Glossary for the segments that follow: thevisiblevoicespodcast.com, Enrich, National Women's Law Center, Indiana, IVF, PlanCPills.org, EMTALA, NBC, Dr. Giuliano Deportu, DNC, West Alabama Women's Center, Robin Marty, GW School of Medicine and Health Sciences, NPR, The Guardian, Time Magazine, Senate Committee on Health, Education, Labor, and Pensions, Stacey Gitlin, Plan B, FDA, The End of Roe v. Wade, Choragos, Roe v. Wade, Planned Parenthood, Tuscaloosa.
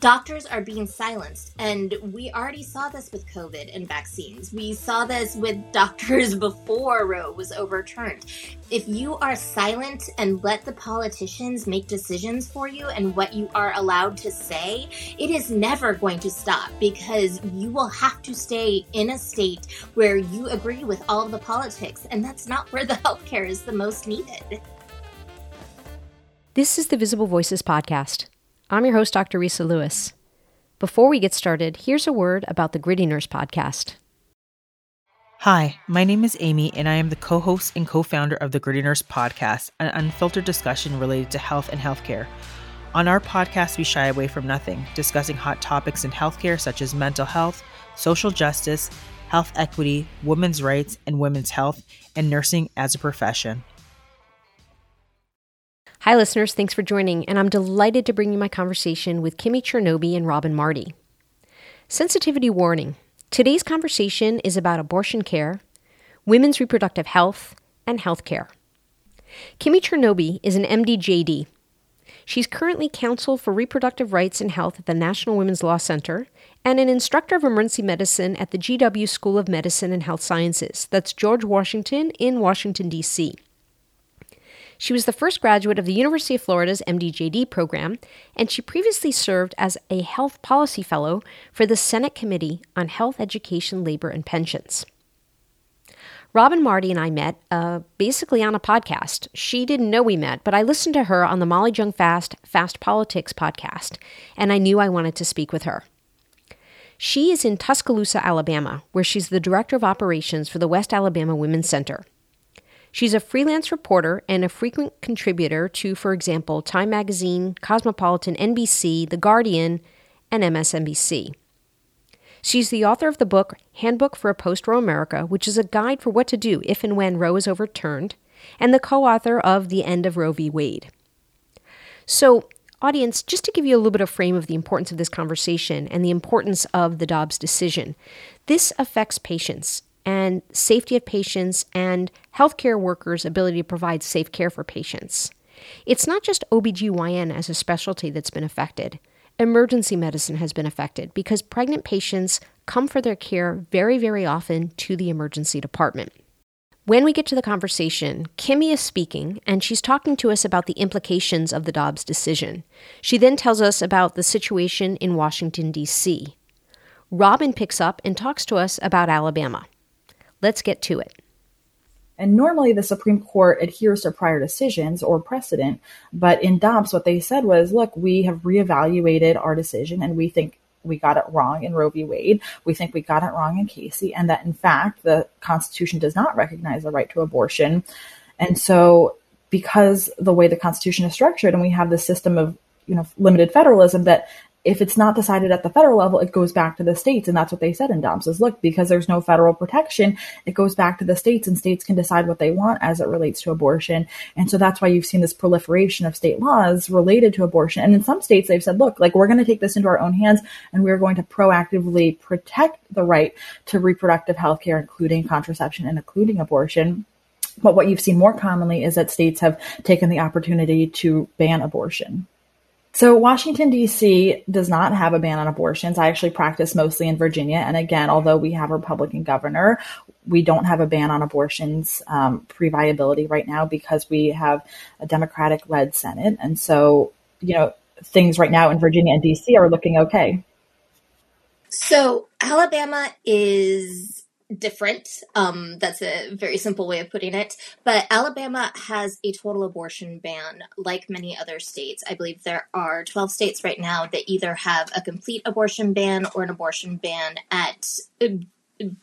Doctors are being silenced, and we already saw this with COVID and vaccines. We saw this with doctors before Roe was overturned. If you are silent and let the politicians make decisions for you and what you are allowed to say, it is never going to stop, because you will have to stay in a state where you agree with all of the politics, and that's not where the healthcare is the most needed. This is the Visible Voices Podcast. I'm your host, Dr. Risa Lewis. Before we get started, here's a word about the Gritty Nurse Podcast. Hi, my name is Amy, and I am the co-host and co-founder of the Gritty Nurse Podcast, an unfiltered discussion related to health and healthcare. On our podcast, we shy away from nothing, discussing hot topics in healthcare such as mental health, social justice, health equity, women's rights, and women's health, and nursing as a profession. Hi, listeners. Thanks for joining, and I'm delighted to bring you my conversation with Kimi Chernoby and Robin Marty. Sensitivity warning. Today's conversation is about abortion care, women's reproductive health, and health care. Kimi Chernoby is an MD-JD. She's currently counsel for reproductive rights and health at the National Women's Law Center and an instructor of emergency medicine at the GW School of Medicine and Health Sciences. That's George Washington in Washington, D.C. She was the first graduate of the University of Florida's MD-JD program, and she previously served as a health policy fellow for the Senate Committee on Health, Education, Labor, and Pensions. Robin Marty and I met basically on a podcast. She didn't know we met, but I listened to her on the Molly Jung Fast Fast Politics podcast, and I knew I wanted to speak with her. She is in Tuscaloosa, Alabama, where she's the director of operations for the West Alabama Women's Center. She's a freelance reporter and a frequent contributor to, for example, Time Magazine, Cosmopolitan, NBC, The Guardian, and MSNBC. She's the author of the book Handbook for a Post-Roe America, which is a guide for what to do if and when Roe is overturned, and the co-author of The End of Roe v. Wade. So, audience, just to give you a little bit of frame of the importance of this conversation and the importance of the Dobbs decision, this affects patients and safety of patients and healthcare workers' ability to provide safe care for patients. It's not just OBGYN as a specialty that's been affected. Emergency medicine has been affected because pregnant patients come for their care very, very often to the emergency department. When we get to the conversation, Kimi is speaking, and she's talking to us about the implications of the Dobbs decision. She then tells us about the situation in Washington, D.C. Robin picks up and talks to us about Alabama. Let's get to it. And normally the Supreme Court adheres to prior decisions or precedent, but in Dobbs, what they said was, look, we have reevaluated our decision and we think we got it wrong in Roe v. Wade. We think we got it wrong in Casey, and that in fact, the Constitution does not recognize the right to abortion. And so because the way the Constitution is structured and we have this system of, limited federalism, that if it's not decided at the federal level, it goes back to the states. And that's what they said in Dobbs is, look, because there's no federal protection, it goes back to the states, and states can decide what they want as it relates to abortion. And so that's why you've seen this proliferation of state laws related to abortion. And in some states, they've said, look, like, we're going to take this into our own hands, and we're going to proactively protect the right to reproductive health care, including contraception and including abortion. But what you've seen more commonly is that states have taken the opportunity to ban abortion. So Washington, D.C. does not have a ban on abortions. I actually practice mostly in Virginia. And again, although we have a Republican governor, we don't have a ban on abortions pre-viability right now because we have a Democratic-led Senate. And so, things right now in Virginia and D.C. are looking okay. So Alabama is different. That's a very simple way of putting it. But Alabama has a total abortion ban, like many other states. I believe there are 12 states right now that either have a complete abortion ban or an abortion ban at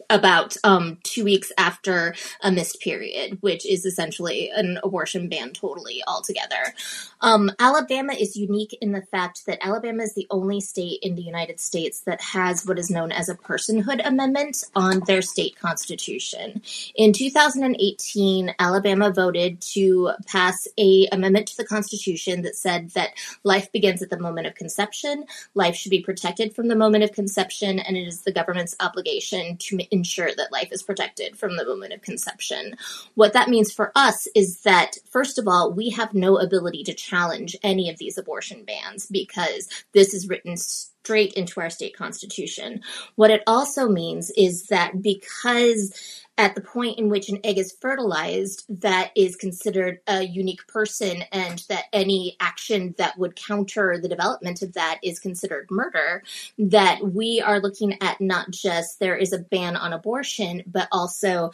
about 2 weeks after a missed period, which is essentially an abortion ban totally altogether. Alabama is unique in the fact that Alabama is the only state in the United States that has what is known as a personhood amendment on their state constitution. In 2018, Alabama voted to pass an amendment to the Constitution that said that life begins at the moment of conception, life should be protected from the moment of conception, and it is the government's obligation to to ensure that life is protected from the moment of conception. What that means for us is that, first of all, we have no ability to challenge any of these abortion bans because this is written straight into our state constitution. What it also means is that because at the point in which an egg is fertilized, that is considered a unique person, and that any action that would counter the development of that is considered murder, that we are looking at not just there is a ban on abortion, but also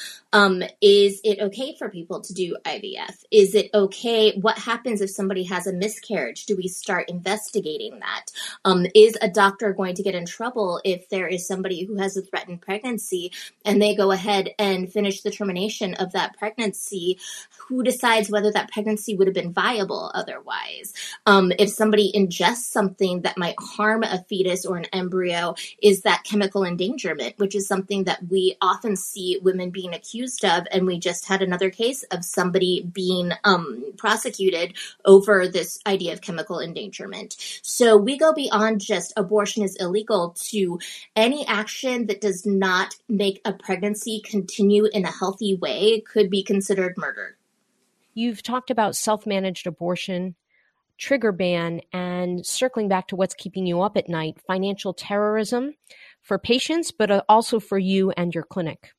is it okay for people to do IVF? Is it okay? What happens if somebody has a miscarriage? Do we start investigating that? Is a doctor going to get in trouble if there is somebody who has a threatened pregnancy and they go ahead and finish the termination of that pregnancy? Who decides whether that pregnancy would have been viable otherwise? If somebody ingests something that might harm a fetus or an embryo, is that chemical endangerment, which is something that we often see women being accused of? And we just had another case of somebody being prosecuted over this idea of chemical endangerment. So we go beyond just abortion is illegal to any action that does not make a pregnancy continue in a healthy way could be considered murder. You've talked about self-managed abortion, trigger ban, and circling back to what's keeping you up at night, financial terrorism for patients, but also for you and your clinic.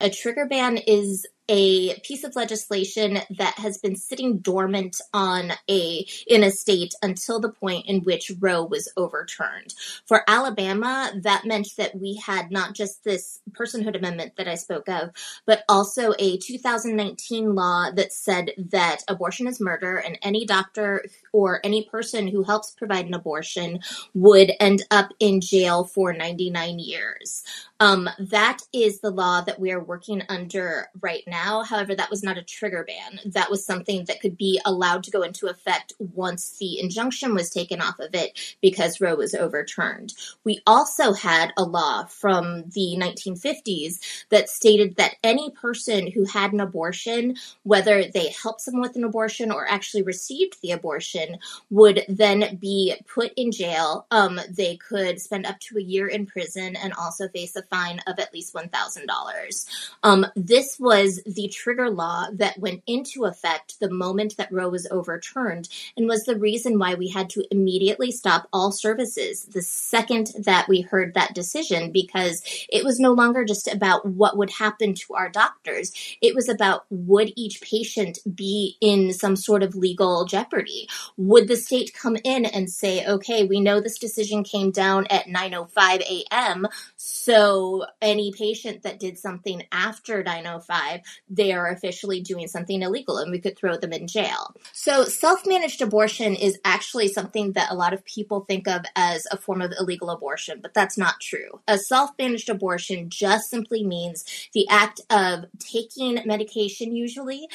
A trigger ban is a piece of legislation that has been sitting dormant in a state until the point in which Roe was overturned. For Alabama, that meant that we had not just this personhood amendment that I spoke of, but also a 2019 law that said that abortion is murder, and any doctor or any person who helps provide an abortion would end up in jail for 99 years. That is the law that we are working under right now. However, that was not a trigger ban. That was something that could be allowed to go into effect once the injunction was taken off of it because Roe was overturned. We also had a law from the 1950s that stated that any person who had an abortion, whether they helped someone with an abortion or actually received the abortion, would then be put in jail. They could spend up to a year in prison and also face a fine of at least $1,000. This was the trigger law that went into effect the moment that Roe was overturned and was the reason why we had to immediately stop all services the second that we heard that decision, because it was no longer just about what would happen to our doctors. It was about, would each patient be in some sort of legal jeopardy? Would the state come in and say, okay, we know this decision came down at 9:05 a.m., so any patient that did something after 9:05, they are officially doing something illegal and we could throw them in jail. So self-managed abortion is actually something that a lot of people think of as a form of illegal abortion, but that's not true. A self-managed abortion just simply means the act of taking medication, usually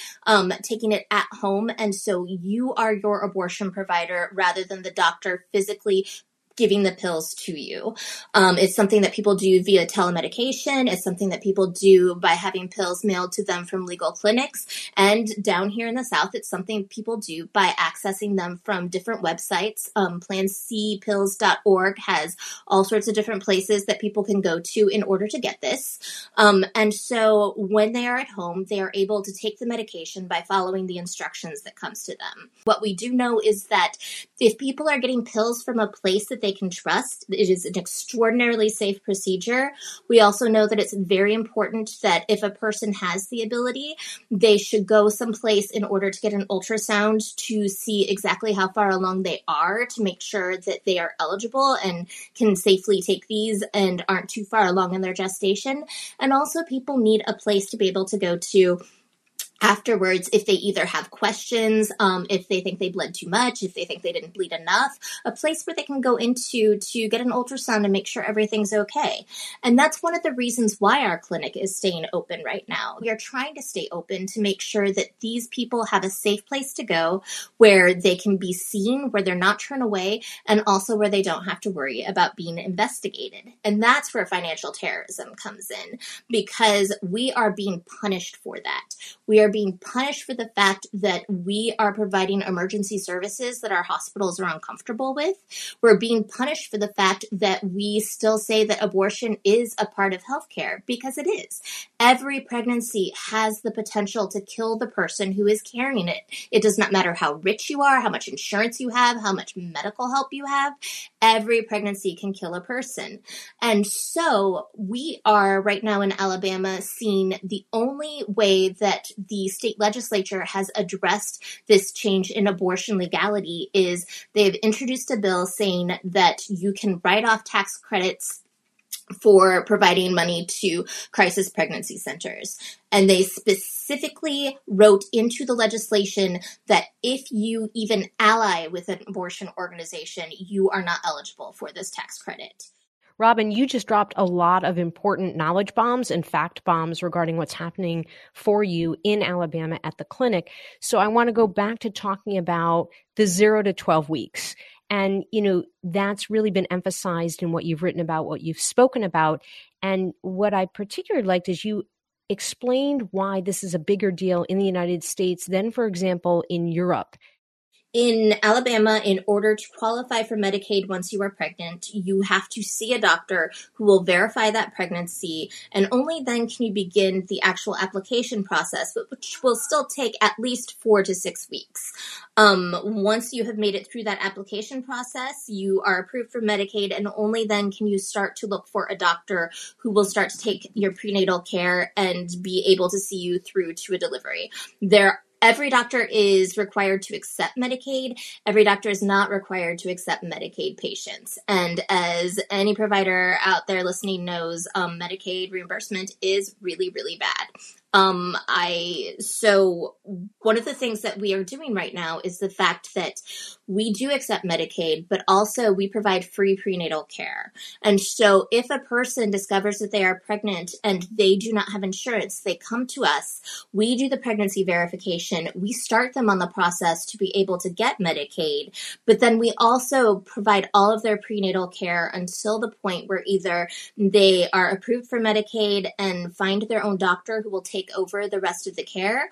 taking it at home. And so you are your abortion provider rather than the doctor physically giving the pills to you. It's something that people do via telemedication. It's something that people do by having pills mailed to them from legal clinics. And down here in the South, it's something people do by accessing them from different websites. PlanCPills.org has all sorts of different places that people can go to in order to get this. And so when they are at home, they are able to take the medication by following the instructions that comes to them. What we do know is that if people are getting pills from a place that they can trust, it is an extraordinarily safe procedure. We also know that it's very important that if a person has the ability, they should go someplace in order to get an ultrasound to see exactly how far along they are to make sure that they are eligible and can safely take these and aren't too far along in their gestation. And also, people need a place to be able to go to afterwards, if they either have questions, if they think they bled too much, if they think they didn't bleed enough, a place where they can go into to get an ultrasound and make sure everything's okay. And that's one of the reasons why our clinic is staying open right now. We are trying to stay open to make sure that these people have a safe place to go where they can be seen, where they're not turned away, and also where they don't have to worry about being investigated. And that's where financial terrorism comes in, because we are being punished for that. We are being punished for the fact that we are providing emergency services that our hospitals are uncomfortable with. We're being punished for the fact that we still say that abortion is a part of healthcare, because it is. Every pregnancy has the potential to kill the person who is carrying it. It does not matter how rich you are, how much insurance you have, how much medical help you have. Every pregnancy can kill a person. And so we are right now in Alabama seeing the only way that the state legislature has addressed this change in abortion legality is they've introduced a bill saying that you can write off tax credits for providing money to crisis pregnancy centers. And they specifically wrote into the legislation that if you even ally with an abortion organization, you are not eligible for this tax credit. Robin, you just dropped a lot of important knowledge bombs and fact bombs regarding what's happening for you in Alabama at the clinic. So I want to go back to talking about the 0 to 12 weeks. And, you know, that's really been emphasized in what you've written about, what you've spoken about. And what I particularly liked is you explained why this is a bigger deal in the United States than, for example, in Europe. In Alabama, in order to qualify for Medicaid once you are pregnant, you have to see a doctor who will verify that pregnancy, and only then can you begin the actual application process, which will still take at least 4 to 6 weeks. Once you have made it through that application process, you are approved for Medicaid, and only then can you start to look for a doctor who will start to take your prenatal care and be able to see you through to a delivery. Every doctor is required to accept Medicaid. Every doctor is not required to accept Medicaid patients. And as any provider out there listening knows, Medicaid reimbursement is really, really bad. So one of the things that we are doing right now is the fact that we do accept Medicaid, but also we provide free prenatal care. And so if a person discovers that they are pregnant and they do not have insurance, they come to us, we do the pregnancy verification, we start them on the process to be able to get Medicaid, but then we also provide all of their prenatal care until the point where either they are approved for Medicaid and find their own doctor who will take over the rest of the care,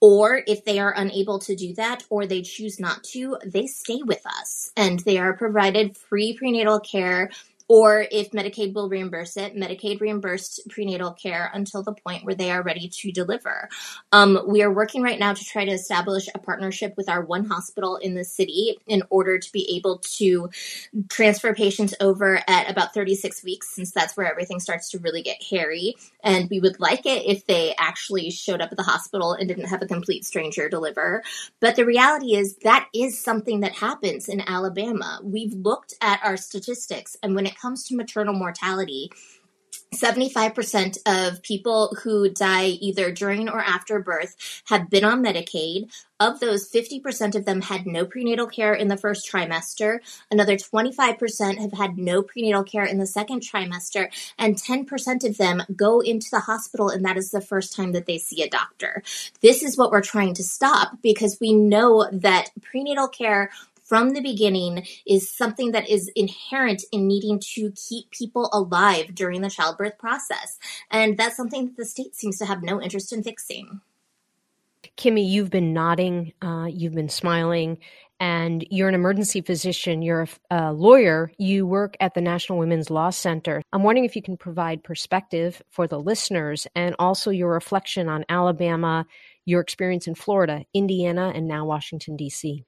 or if they are unable to do that or they choose not to, they stay with us and they are provided free prenatal care, or if Medicaid will reimburse it, Medicaid reimbursed prenatal care until the point where they are ready to deliver. We are working right now to try to establish a partnership with our one hospital in the city in order to be able to transfer patients over at about 36 weeks, since that's where everything starts to really get hairy. And we would like it if they actually showed up at the hospital and didn't have a complete stranger deliver. But the reality is that is something that happens in Alabama. We've looked at our statistics, and when it comes to maternal mortality, 75% of people who die either during or after birth have been on Medicaid. Of those, 50% of them had no prenatal care in the first trimester. Another 25% have had no prenatal care in the second trimester. And 10% of them go into the hospital, and that is the first time that they see a doctor. This is what we're trying to stop, because we know that prenatal care from the beginning is something that is inherent in needing to keep people alive during the childbirth process. And that's something that the state seems to have no interest in fixing. Kimi, you've been nodding, you've been smiling, and you're an emergency physician, you're a lawyer, you work at the National Women's Law Center. I'm wondering if you can provide perspective for the listeners and also your reflection on Alabama, your experience in Florida, Indiana, and now Washington, D.C.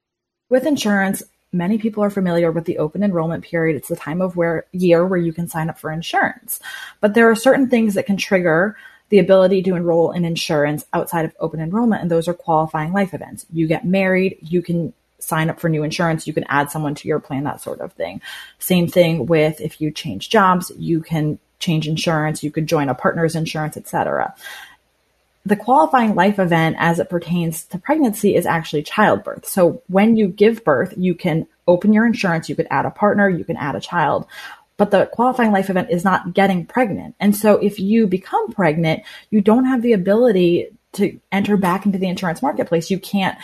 With insurance, many people are familiar with the open enrollment period. It's the time of year where you can sign up for insurance. But there are certain things that can trigger the ability to enroll in insurance outside of open enrollment, and those are qualifying life events. You get married, you can sign up for new insurance, you can add someone to your plan, that sort of thing. Same thing with if you change jobs, you can change insurance, you could join a partner's insurance, etc. The qualifying life event as it pertains to pregnancy is actually childbirth. So when you give birth, you can open your insurance, you could add a partner, you can add a child, but the qualifying life event is not getting pregnant. And so if you become pregnant, you don't have the ability to enter back into the insurance marketplace. You can't,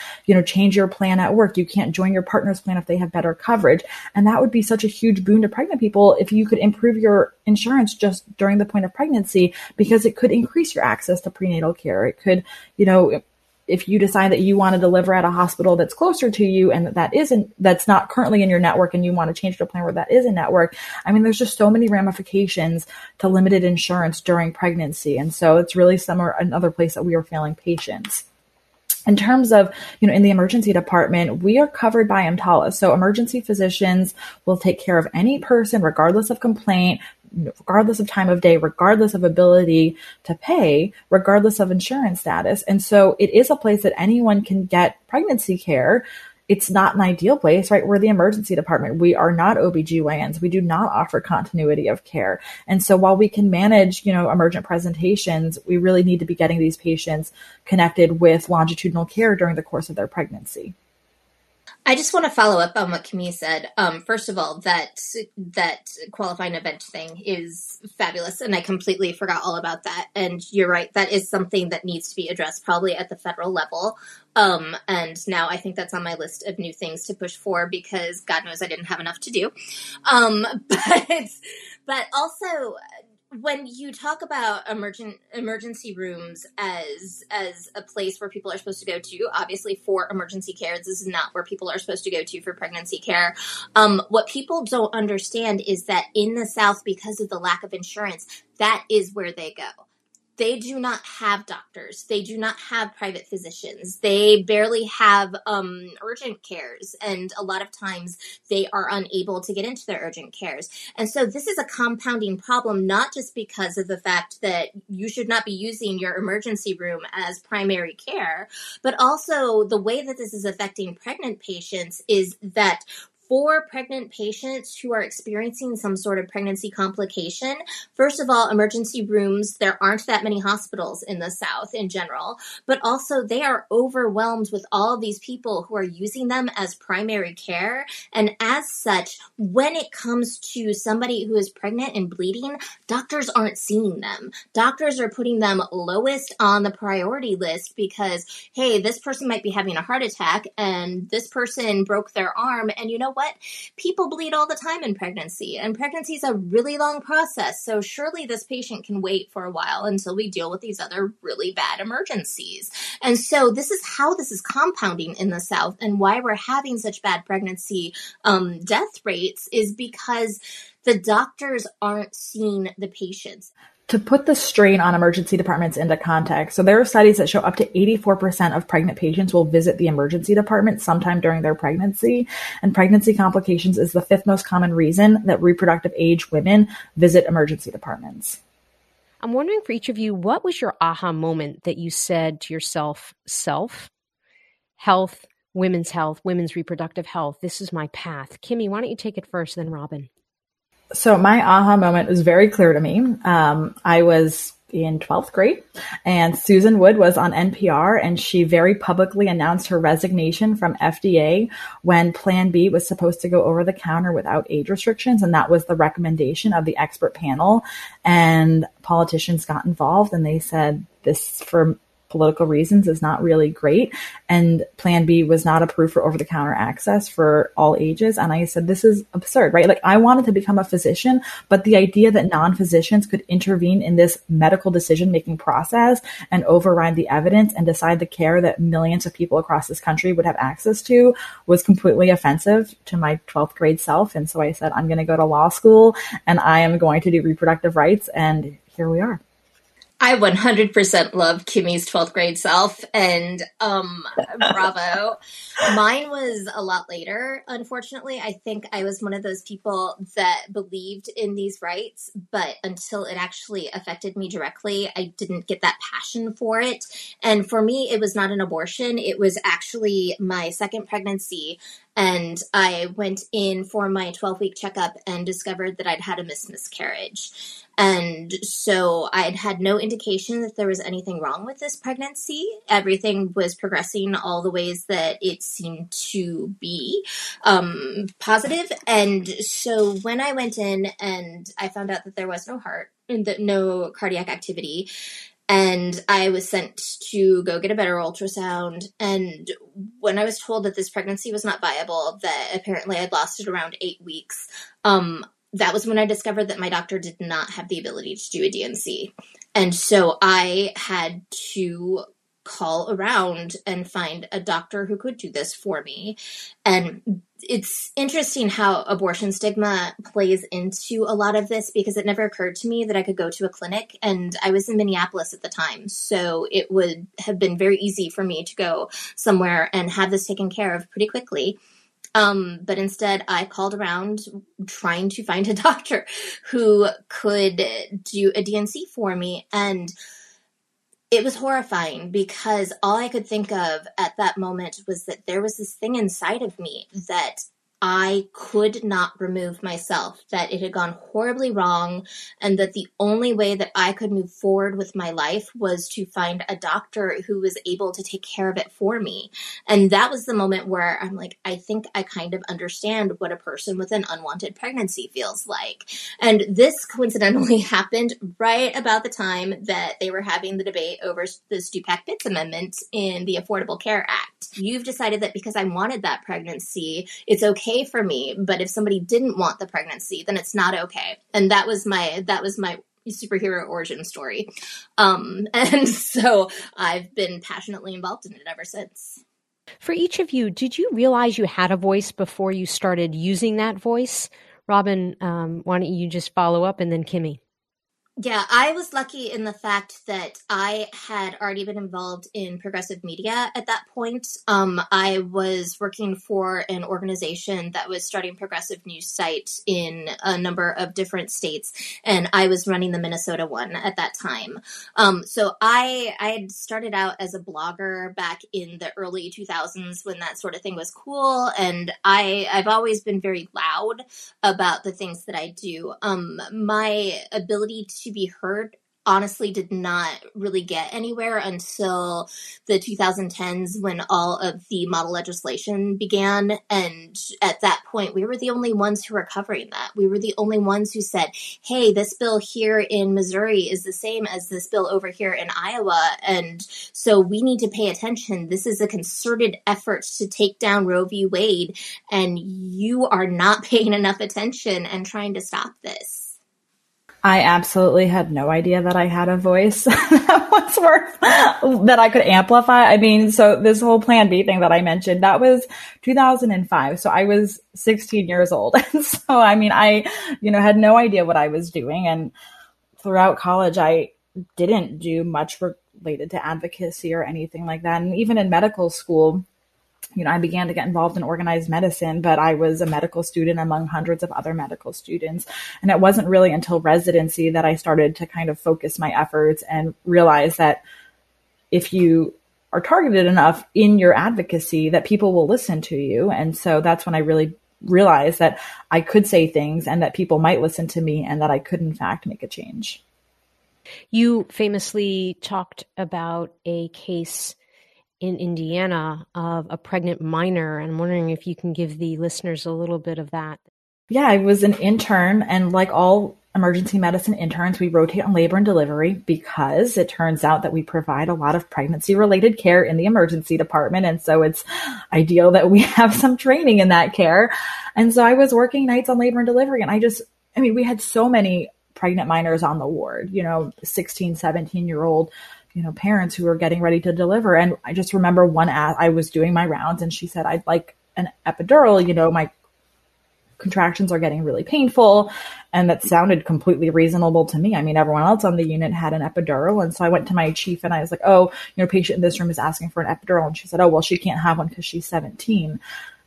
change your plan at work. You can't join your partner's plan if they have better coverage. And that would be such a huge boon to pregnant people if you could improve your insurance just during the point of pregnancy, because it could increase your access to prenatal care. It could, if you decide that you want to deliver at a hospital that's closer to you and that's not currently in your network and you want to change to a plan where that is a network, I mean, there's just so many ramifications to limited insurance during pregnancy. And so it's really another place that we are failing patients. In terms of, in the emergency department, we are covered by EMTALA. So emergency physicians will take care of any person, regardless of complaint, regardless of time of day, regardless of ability to pay, regardless of insurance status. And so it is a place that anyone can get pregnancy care. It's not an ideal place, right? We're the emergency department. We are not OBGYNs. We do not offer continuity of care. And so while we can manage, emergent presentations, we really need to be getting these patients connected with longitudinal care during the course of their pregnancy. I just want to follow up on what Kimi said. First of all, that qualifying event thing is fabulous, and I completely forgot all about that. And you're right, that is something that needs to be addressed probably at the federal level. And now I think that's on my list of new things to push for because God knows I didn't have enough to do. But also, when you talk about emergency rooms as a place where people are supposed to go to, obviously for emergency care, this is not where people are supposed to go to for pregnancy care. What people don't understand is that in the South, because of the lack of insurance, that is where they go. They do not have doctors. They do not have private physicians. They barely have urgent cares. And a lot of times they are unable to get into their urgent cares. And so this is a compounding problem, not just because of the fact that you should not be using your emergency room as primary care, but also the way that this is affecting pregnant patients is that for pregnant patients who are experiencing some sort of pregnancy complication, first of all, emergency rooms, there aren't that many hospitals in the South in general, but also they are overwhelmed with all of these people who are using them as primary care. And as such, when it comes to somebody who is pregnant and bleeding, doctors aren't seeing them. Doctors are putting them lowest on the priority list because, hey, this person might be having a heart attack and this person broke their arm. And you know what? People bleed all the time in pregnancy, and pregnancy is a really long process. So surely this patient can wait for a while until we deal with these other really bad emergencies. And so this is how this is compounding in the South, and why we're having such bad pregnancy death rates is because the doctors aren't seeing the patients. To put the strain on emergency departments into context, so there are studies that show up to 84% of pregnant patients will visit the emergency department sometime during their pregnancy. And pregnancy complications is the 5th most common reason that reproductive age women visit emergency departments. I'm wondering for each of you, what was your aha moment that you said to yourself, health, women's health, women's reproductive health, this is my path. Kimi, why don't you take it first, then Robin? So my aha moment was very clear to me. I was in 12th grade and Susan Wood was on NPR and she very publicly announced her resignation from FDA when Plan B was supposed to go over the counter without age restrictions. And that was the recommendation of the expert panel. And politicians got involved and they said this for political reasons is not really great. And Plan B was not approved for over-the-counter access for all ages. And I said, this is absurd, right? Like I wanted to become a physician, but the idea that non-physicians could intervene in this medical decision-making process and override the evidence and decide the care that millions of people across this country would have access to was completely offensive to my 12th grade self. And so I said, I'm going to go to law school and I am going to do reproductive rights. And here we are. I 100% love Kimi's 12th grade self, and bravo. Mine was a lot later, unfortunately. I think I was one of those people that believed in these rights, but until it actually affected me directly, I didn't get that passion for it. And for me, it was not an abortion. It was actually my second pregnancy. And I went in for my 12-week checkup and discovered that I'd had a miscarriage. And so I'd had no indication that there was anything wrong with this pregnancy. Everything was progressing all the ways that it seemed to be positive. And so when I went in and I found out that there was no heart, no cardiac activity, and I was sent to go get a better ultrasound. And when I was told that this pregnancy was not viable, that apparently I'd lost it around 8 weeks, that was when I discovered that my doctor did not have the ability to do a DNC. And so I had to call around and find a doctor who could do this for me. And it's interesting how abortion stigma plays into a lot of this, because it never occurred to me that I could go to a clinic, and I was in Minneapolis at the time. So it would have been very easy for me to go somewhere and have this taken care of pretty quickly. But instead I called around trying to find a doctor who could do a DNC for me. And it was horrifying, because all I could think of at that moment was that there was this thing inside of me that I could not remove myself, that it had gone horribly wrong, and that the only way that I could move forward with my life was to find a doctor who was able to take care of it for me. And that was the moment where I'm like, I think I kind of understand what a person with an unwanted pregnancy feels like. And this coincidentally happened right about the time that they were having the debate over the Stupak-Pitts Amendment in the Affordable Care Act. You've decided that because I wanted that pregnancy, it's okay for me, but if somebody didn't want the pregnancy, then it's not okay. And that was my superhero origin story. And so I've been passionately involved in it ever since. For each of you, did you realize you had a voice before you started using that voice? Robin, why don't you just follow up, and then Kimmy? Yeah, I was lucky in the fact that I had already been involved in progressive media at that point. I was working for an organization that was starting progressive news sites in a number of different states, and I was running the Minnesota one at that time. So I had started out as a blogger back in the early 2000s when that sort of thing was cool, and I've always been very loud about the things that I do. My ability to be heard honestly did not really get anywhere until the 2010s, when all of the model legislation began. And at that point, we were the only ones who were covering that. We were the only ones who said, hey, this bill here in Missouri is the same as this bill over here in Iowa, and so we need to pay attention. This is a concerted effort to take down Roe v. Wade, and you are not paying enough attention and trying to stop this. I absolutely had no idea that I had a voice that was worth, that I could amplify. I mean, so this whole Plan B thing that I mentioned, that was 2005. So I was 16 years old. And so, I mean, I had no idea what I was doing. And throughout college, I didn't do much related to advocacy or anything like that. And even in medical school, I began to get involved in organized medicine, but I was a medical student among hundreds of other medical students. And it wasn't really until residency that I started to kind of focus my efforts and realize that if you are targeted enough in your advocacy, that people will listen to you. And so that's when I really realized that I could say things and that people might listen to me, and that I could, in fact, make a change. You famously talked about a case in Indiana of a pregnant minor. I'm wondering if you can give the listeners a little bit of that. Yeah, I was an intern, and like all emergency medicine interns, we rotate on labor and delivery, because it turns out that we provide a lot of pregnancy-related care in the emergency department. And so it's ideal that we have some training in that care. And so I was working nights on labor and delivery, and we had so many pregnant minors on the ward, 16, 17-year-old parents who were getting ready to deliver. And I just remember I was doing my rounds, and she said, I'd like an epidural, my contractions are getting really painful. And that sounded completely reasonable to me. I mean, everyone else on the unit had an epidural. And so I went to my chief and I was like, oh, patient in this room is asking for an epidural. And she said, oh, well, she can't have one because she's 17.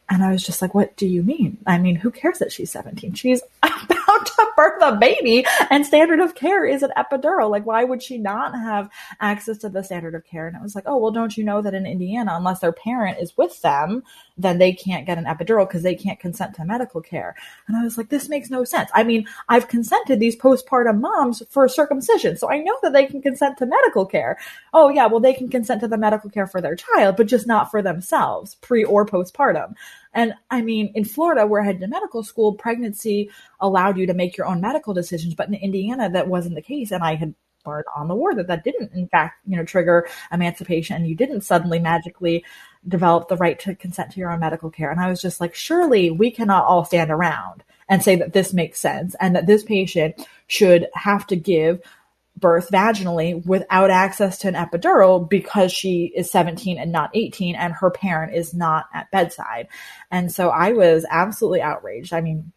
And I was just like, what do you mean? I mean, who cares that she's 17? She's about to birth a baby, and standard of care is an epidural. Like, why would she not have access to the standard of care? And it was like, oh, well, don't you know that in Indiana, unless their parent is with them, then they can't get an epidural because they can't consent to medical care. And I was like, this makes no sense. I mean, I've consented these postpartum moms for circumcision, so I know that they can consent to medical care. Oh, yeah, well, they can consent to the medical care for their child, but just not for themselves, pre or postpartum. And I mean, in Florida, where I had to medical school, pregnancy allowed you to make your own medical decisions. But in Indiana, that wasn't the case. And I had learned on the ward that didn't, in fact, trigger emancipation. And you didn't suddenly magically develop the right to consent to your own medical care. And I was just like, surely we cannot all stand around and say that this makes sense and that this patient should have to give birth vaginally without access to an epidural because she is 17 and not 18 and her parent is not at bedside. And so I was absolutely outraged. I mean,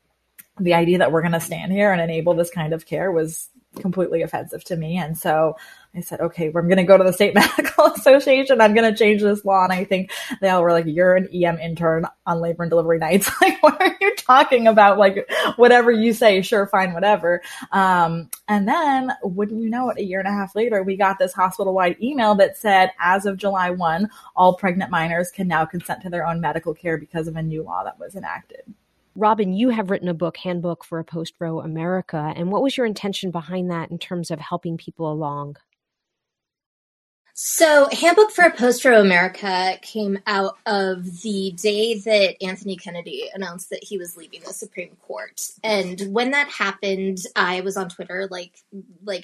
the idea that we're going to stand here and enable this kind of care was completely offensive to me. And so I said, okay, I'm going to go to the State Medical Association. I'm going to change this law. And I think they all were like, you're an EM intern on labor and delivery nights. Like, what are you talking about? Like, whatever you say, sure, fine, whatever. And then, wouldn't you know it, a year and a half later, we got this hospital-wide email that said, as of July 1, all pregnant minors can now consent to their own medical care because of a new law that was enacted. Robin, you have written a book, Handbook for a Post-Roe America. And what was your intention behind that in terms of helping people along? So Handbook for a Post-Roe America came out of the day that Anthony Kennedy announced that he was leaving the Supreme Court. And when that happened, I was on Twitter like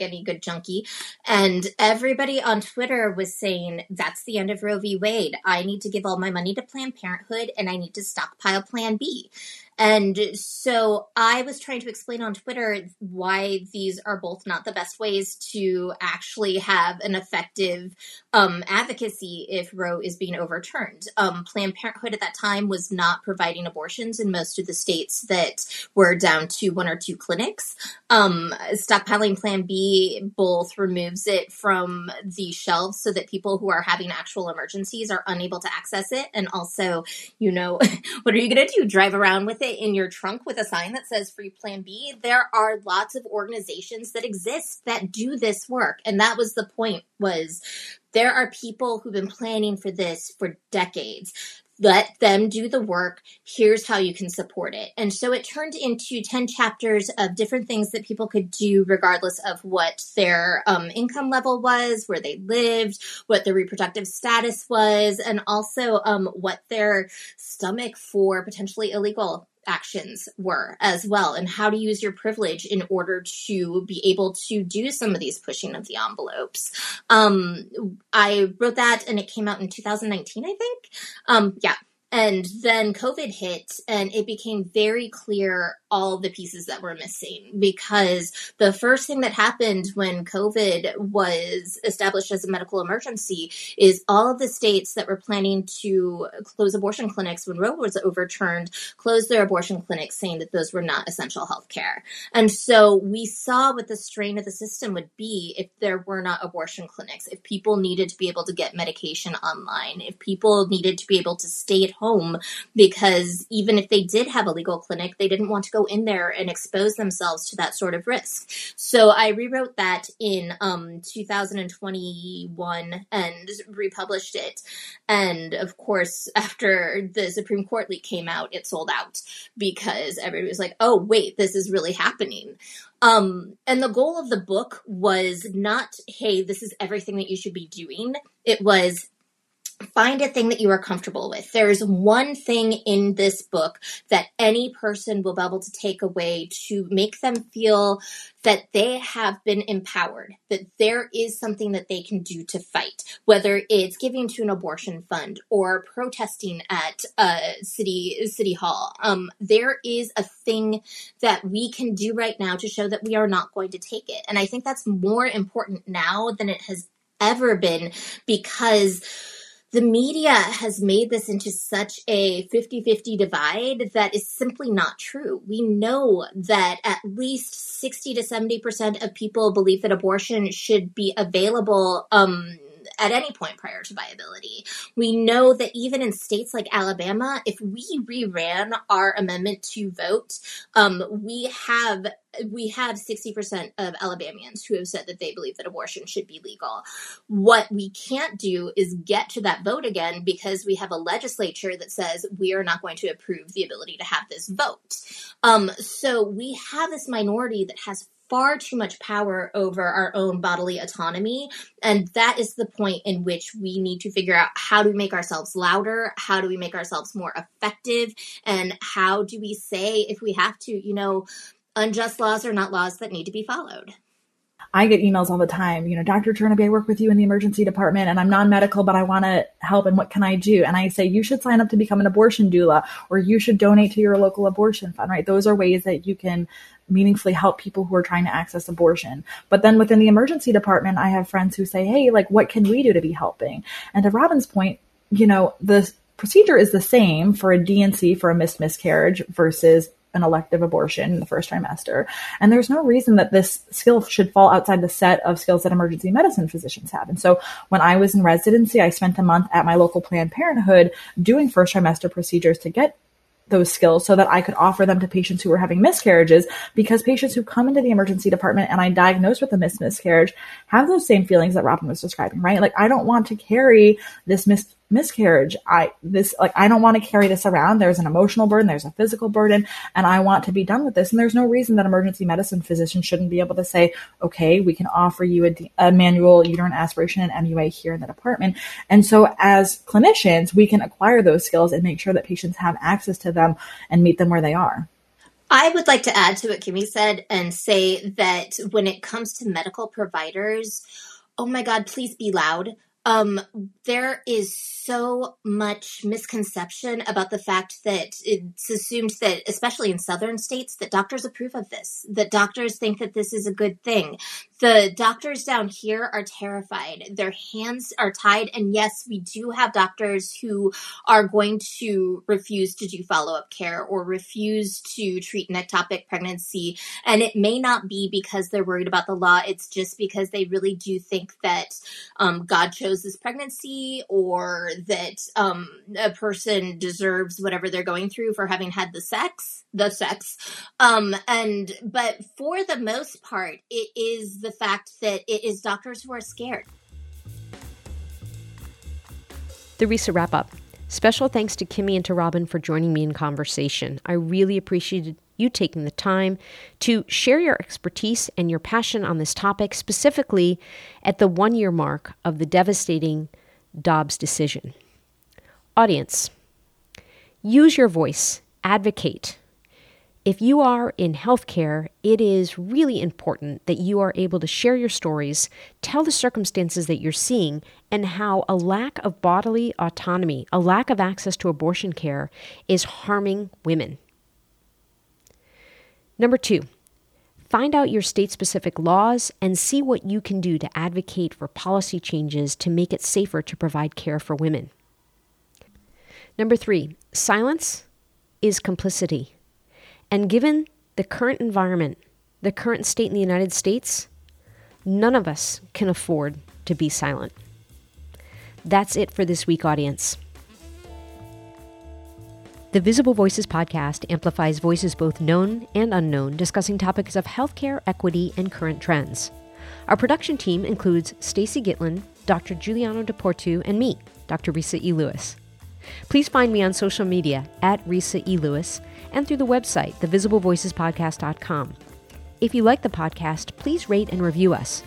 any good junkie. And everybody on Twitter was saying, that's the end of Roe v. Wade. I need to give all my money to Planned Parenthood and I need to stockpile Plan B. And so I was trying to explain on Twitter why these are both not the best ways to actually have an effective advocacy if Roe is being overturned. Planned Parenthood at that time was not providing abortions in most of the states that were down to one or two clinics. Stockpiling Plan B both removes it from the shelves so that people who are having actual emergencies are unable to access it. And also, you know, what are you going to do? Drive around with it in your trunk with a sign that says free Plan B? There are lots of organizations that exist that do this work. And that was the point, was there are people who've been planning for this for decades. Let them do the work. Here's how you can support it. And so it turned into 10 chapters of different things that people could do regardless of what their income level was, where they lived, what their reproductive status was, and also what their stomach for potentially illegal actions were as well, and how to use your privilege in order to be able to do some of these pushing of the envelopes. I wrote that and it came out in 2019, I think. And then COVID hit and it became very clear all the pieces that were missing, because the first thing that happened when COVID was established as a medical emergency is all of the states that were planning to close abortion clinics when Roe was overturned closed their abortion clinics, saying that those were not essential health care. And so we saw what the strain of the system would be if there were not abortion clinics, if people needed to be able to get medication online, if people needed to be able to stay at home, because even if they did have a legal clinic, they didn't want to go in there and expose themselves to that sort of risk. So I rewrote that in 2021 and republished it. And of course, after the Supreme Court leak came out, it sold out because everybody was like, oh, wait, this is really happening. And the goal of the book was not, hey, this is everything that you should be doing. It was, find a thing that you are comfortable with. There is one thing in this book that any person will be able to take away to make them feel that they have been empowered, that there is something that they can do to fight, whether it's giving to an abortion fund or protesting at city hall. There is a thing that we can do right now to show that we are not going to take it. And I think that's more important now than it has ever been, because the media has made this into such a 50-50 divide that is simply not true. We know that at least 60 to 70% of people believe that abortion should be available at any point prior to viability. We know that even in states like Alabama, if we reran our amendment to vote, we have 60% of Alabamians who have said that they believe that abortion should be legal. What we can't do is get to that vote again, because we have a legislature that says we are not going to approve the ability to have this vote. So we have this minority that has far too much power over our own bodily autonomy. And that is the point in which we need to figure out, how do we make ourselves louder? How do we make ourselves more effective? And how do we say, if we have to, unjust laws are not laws that need to be followed? I get emails all the time, you know, Dr. Chernoby, I work with you in the emergency department and I'm non-medical, but I want to help. And what can I do? And I say, you should sign up to become an abortion doula, or you should donate to your local abortion fund, right? Those are ways that you can meaningfully help people who are trying to access abortion. But then within the emergency department, I have friends who say, hey, like, what can we do to be helping? And to Robin's point, you know, the procedure is the same for a DNC, for a missed miscarriage versus an elective abortion in the first trimester. And there's no reason that this skill should fall outside the set of skills that emergency medicine physicians have. And so when I was in residency, I spent a month at my local Planned Parenthood doing first trimester procedures to get those skills so that I could offer them to patients who were having miscarriages, because patients who come into the emergency department and I diagnose with a missed miscarriage have those same feelings that Robin was describing, right? Like, I don't want to carry this miscarriage. I don't want to carry this around. There's an emotional burden, there's a physical burden, and I want to be done with this. And there's no reason that emergency medicine physicians shouldn't be able to say, okay, we can offer you a manual uterine aspiration and MUA here in the department. And so as clinicians, we can acquire those skills and make sure that patients have access to them and meet them where they are. I would like to add to what Kimi said and say that when it comes to medical providers, oh my God, please be loud. There is so much misconception about the fact that it's assumed that, especially in southern states, that doctors approve of this, that doctors think that this is a good thing. The doctors down here are terrified. Their hands are tied. And yes, we do have doctors who are going to refuse to do follow-up care or refuse to treat an ectopic pregnancy. And it may not be because they're worried about the law. It's just because they really do think that God chose this pregnancy, or that a person deserves whatever they're going through for having had the sex. But for the most part, it is the fact that it is doctors who are scared. The RISA wrap-up. Special thanks to Kimi and to Robin for joining me in conversation. I really appreciated you taking the time to share your expertise and your passion on this topic, specifically at the 1-year mark of the devastating Dobbs decision. Audience, use your voice, advocate. If you are in healthcare, it is really important that you are able to share your stories, tell the circumstances that you're seeing, and how a lack of bodily autonomy, a lack of access to abortion care is harming women. Number 2, find out your state-specific laws and see what you can do to advocate for policy changes to make it safer to provide care for women. Number 3, silence is complicity. And given the current environment, the current state in the United States, none of us can afford to be silent. That's it for this week, audience. The Visible Voices podcast amplifies voices both known and unknown, discussing topics of healthcare, equity, and current trends. Our production team includes Stacey Gitlin, Dr. Giuliano Deportu, and me, Dr. Risa E. Lewis. Please find me on social media at Risa E. Lewis and through the website, thevisiblevoicespodcast.com. If you like the podcast, please rate and review us.